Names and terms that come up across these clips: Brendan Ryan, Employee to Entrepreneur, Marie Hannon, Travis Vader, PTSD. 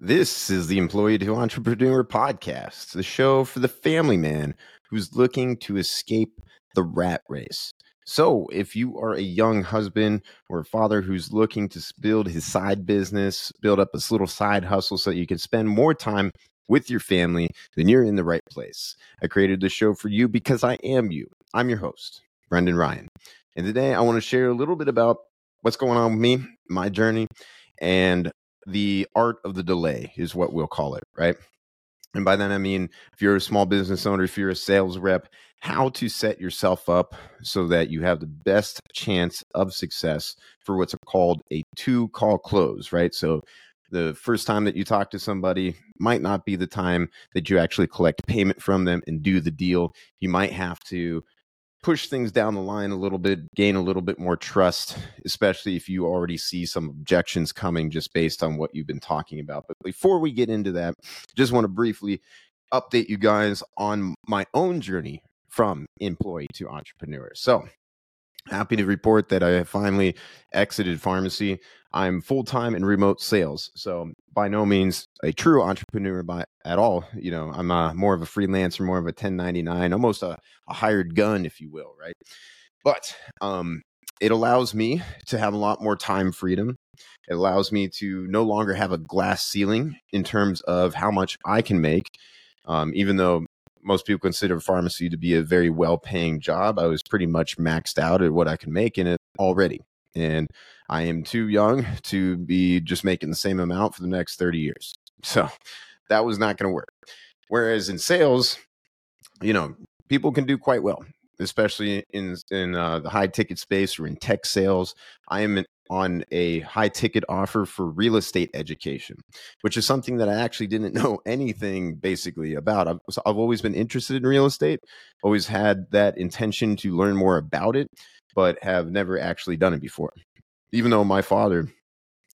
This is the Employee to Entrepreneur podcast, the show for the family man who's looking to escape the rat race. So if you are a young husband or a father who's looking to build his side business, build up this little side hustle so that you can spend more time with your family, then you're in the right place. I created this show for you because I am you. I'm your host, Brendan Ryan. And today I want to share a little bit about what's going on with me, my journey, and the art of the delay is what we'll call it, right? And by that, I mean, if you're a small business owner, if you're a sales rep, how to set yourself up so that you have the best chance of success for what's called a two-call close, right? So the first time that you talk to somebody might not be the time that you actually collect payment from them and do the deal. You might have to push things down the line a little bit, gain a little bit more trust, especially if you already see some objections coming just based on what you've been talking about. But before we get into that, just want to briefly update you guys on my own journey from employee to entrepreneur. So happy to report that I have finally exited pharmacy. I'm full-time in remote sales, so by no means a true entrepreneur at all. You know, I'm more of a freelancer, more of a 1099, almost a hired gun, if you will, right? But it allows me to have a lot more time freedom. It allows me to no longer have a glass ceiling in terms of how much I can make, even though most people consider pharmacy to be a very well-paying job. I was pretty much maxed out at what I can make in it already. And I am too young to be just making the same amount for the next 30 years. So that was not going to work. Whereas in sales, you know, people can do quite well, especially in the high ticket space or in tech sales. I am on a high ticket offer for real estate education, which is something that I actually didn't know anything basically about. I've always been interested in real estate, always had that intention to learn more about it, but have never actually done it before. Even though my father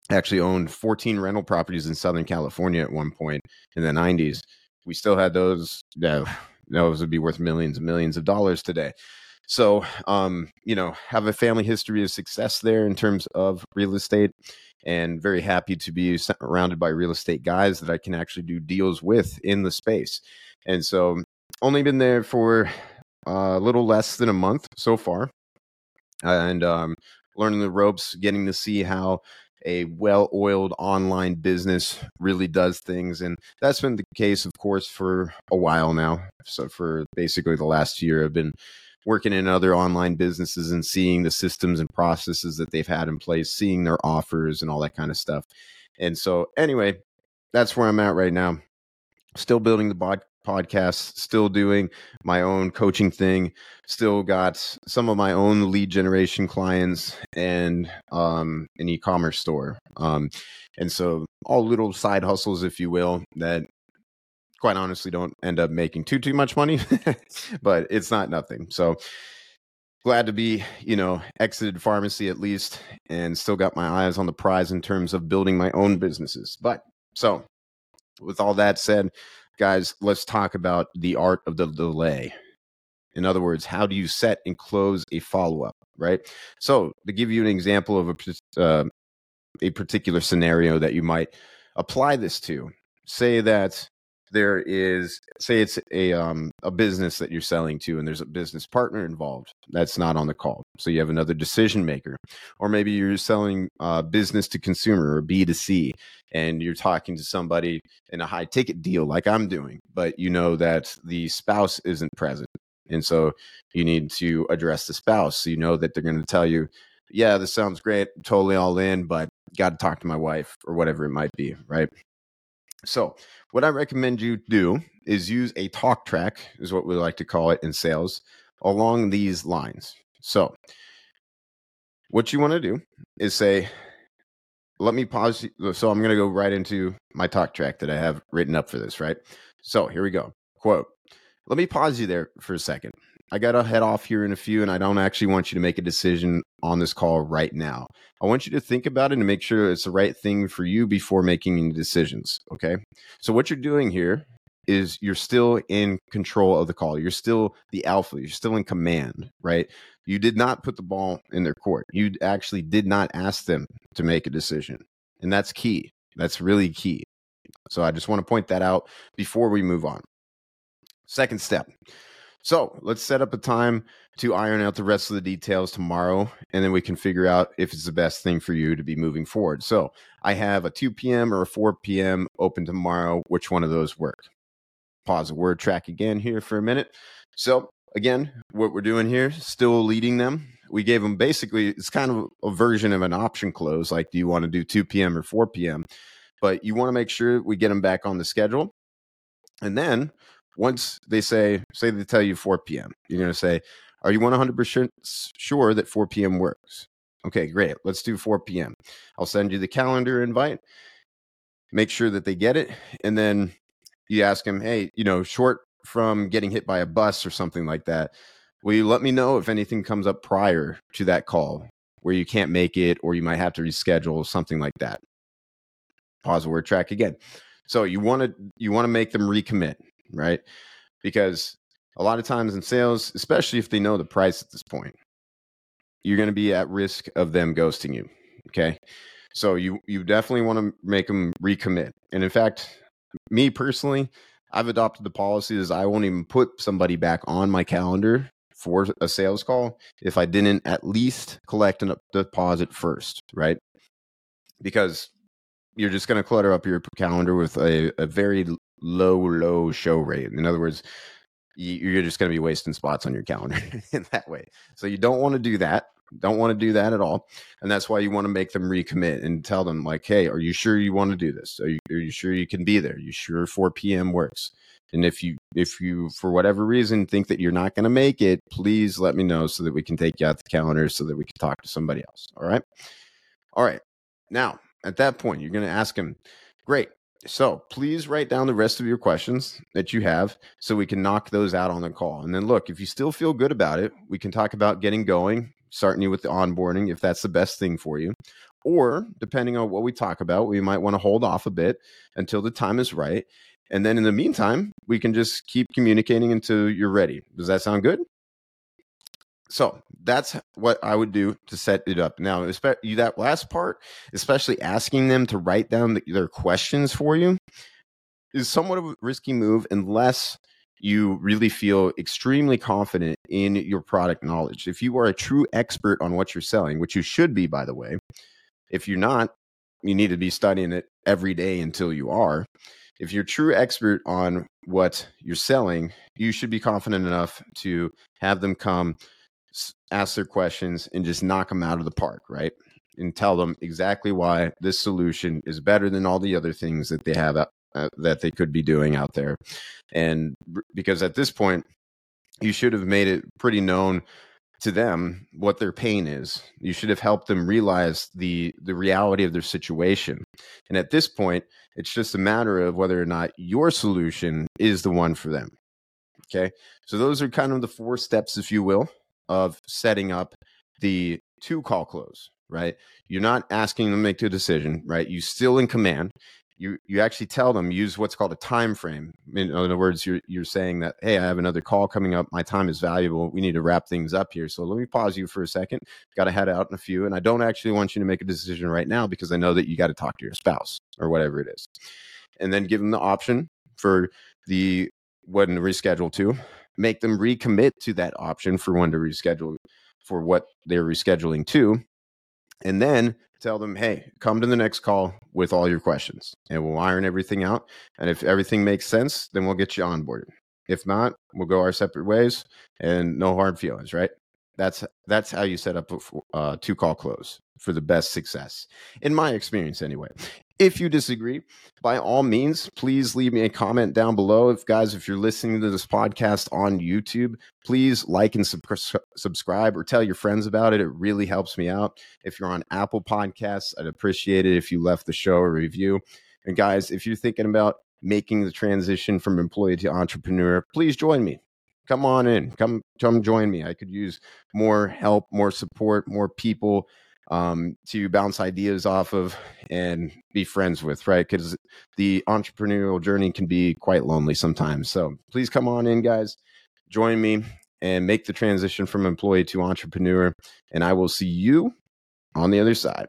actually owned 14 rental properties in Southern California at one point in the 90s, we still had those. Those would be worth millions and millions of dollars today. So, you know, have a family history of success there in terms of real estate, and very happy to be surrounded by real estate guys that I can actually do deals with in the space. And so only been there for a little less than a month so far, and learning the ropes, getting to see how a well-oiled online business really does things. And that's been the case, of course, for a while now. So for basically the last year, I've been working in other online businesses and seeing the systems and processes that they've had in place, seeing their offers and all that kind of stuff. And so anyway, that's where I'm at right now. Still building the podcast, still doing my own coaching thing, still got some of my own lead generation clients and an e-commerce store. And so all little side hustles, if you will, that quite honestly don't end up making too much money, but it's not nothing. So glad to be, you know, exited pharmacy at least, and still got my eyes on the prize in terms of building my own businesses. But so with all that said, guys, let's talk about the art of the delay. In other words, how do you set and close a follow-up, right? So to give you an example of a particular scenario that you might apply this to, say that there is, say it's a business that you're selling to, and there's a business partner involved that's not on the call. So you have another decision maker, or maybe you're selling business to consumer or B2C, and you're talking to somebody in a high ticket deal like I'm doing, but you know that the spouse isn't present. And so you need to address the spouse. So you know that they're going to tell you, yeah, this sounds great, I'm totally all in, but got to talk to my wife or whatever it might be, right? So what I recommend you do is use a talk track, is what we like to call it in sales, along these lines. So what you want to do is say, let me pause. So I'm going to go right into my talk track that I have written up for this, right? So here we go. Quote, let me pause you there for a second. I got to head off here in a few, and I don't actually want you to make a decision on this call right now. I want you to think about it and make sure it's the right thing for you before making any decisions, okay? So what you're doing here is you're still in control of the call. You're still the alpha. You're still in command, right? You did not put the ball in their court. You actually did not ask them to make a decision, and that's key. That's really key. So I just want to point that out before we move on. Second step. So let's set up a time to iron out the rest of the details tomorrow, and then we can figure out if it's the best thing for you to be moving forward. So I have a 2 p.m. or a 4 p.m. open tomorrow. Which one of those work? Pause the word track again here for a minute. So again, what we're doing here, still leading them. We gave them basically, it's kind of a version of an option close. Like, do you want to do 2 p.m. or 4 p.m.? But you want to make sure we get them back on the schedule. And then once they say they tell you 4 p.m., you're going to say, are you 100% sure that 4 p.m. works? Okay, great. Let's do 4 p.m. I'll send you the calendar invite. Make sure that they get it. And then you ask them, hey, short from getting hit by a bus or something like that, will you let me know if anything comes up prior to that call where you can't make it or you might have to reschedule, something like that? Pause the word track again. So you want to make them recommit. Right? Because a lot of times in sales, especially if they know the price at this point, you're going to be at risk of them ghosting you. Okay. So you definitely want to make them recommit. And in fact, me personally, I've adopted the policy is I won't even put somebody back on my calendar for a sales call if I didn't at least collect a deposit first. Right? Because you're just going to clutter up your calendar with a very low show rate. In other words, you're just going to be wasting spots on your calendar in that way. So you don't want to do that. Don't want to do that at all. And that's why you want to make them recommit and tell them like, hey, are you sure you want to do this? Are you sure you can be there? Are you sure 4 p.m. works? And if you, for whatever reason, think that you're not going to make it, please let me know so that we can take you out the calendar so that we can talk to somebody else. All right. All right. Now, at that point, you're going to ask him, great. So please write down the rest of your questions that you have so we can knock those out on the call. And then look, if you still feel good about it, we can talk about getting going, starting you with the onboarding, if that's the best thing for you. Or depending on what we talk about, we might want to hold off a bit until the time is right. And then in the meantime, we can just keep communicating until you're ready. Does that sound good? So that's what I would do to set it up. Now, that last part, especially asking them to write down their questions for you, is somewhat of a risky move unless you really feel extremely confident in your product knowledge. If you are a true expert on what you're selling, which you should be, by the way, if you're not, you need to be studying it every day until you are. If you're a true expert on what you're selling, you should be confident enough to have them come ask their questions and just knock them out of the park, right? And tell them exactly why this solution is better than all the other things that they have that they could be doing out there. And because at this point, you should have made it pretty known to them what their pain is. You should have helped them realize the reality of their situation. And at this point, it's just a matter of whether or not your solution is the one for them. Okay. So those are kind of the 4 steps, if you will, of setting up the 2-call close, right? You're not asking them to make a decision, right? You're still in command. You actually tell them, use what's called a time frame. In other words, you're saying that, hey, I have another call coming up. My time is valuable. We need to wrap things up here. So let me pause you for a second. Got to head out in a few. And I don't actually want you to make a decision right now because I know that you got to talk to your spouse or whatever it is. And then give them the option for the when to reschedule to. Make them recommit to that option for when to reschedule for what they're rescheduling to. And then tell them, hey, come to the next call with all your questions and we'll iron everything out. And if everything makes sense, then we'll get you onboarded. If not, we'll go our separate ways and no hard feelings, right? That's how you set up a 2-call close for the best success, in my experience anyway. If you disagree, by all means, please leave me a comment down below. If you're listening to this podcast on YouTube, please like and subscribe or tell your friends about it. It really helps me out. If you're on Apple Podcasts, I'd appreciate it if you left the show a review. And guys, if you're thinking about making the transition from employee to entrepreneur, please join me. Come on in. Come join me. I could use more help, more support, more people to bounce ideas off of and be friends with, right? Because the entrepreneurial journey can be quite lonely sometimes. So please come on in, guys. Join me and make the transition from employee to entrepreneur. And I will see you on the other side.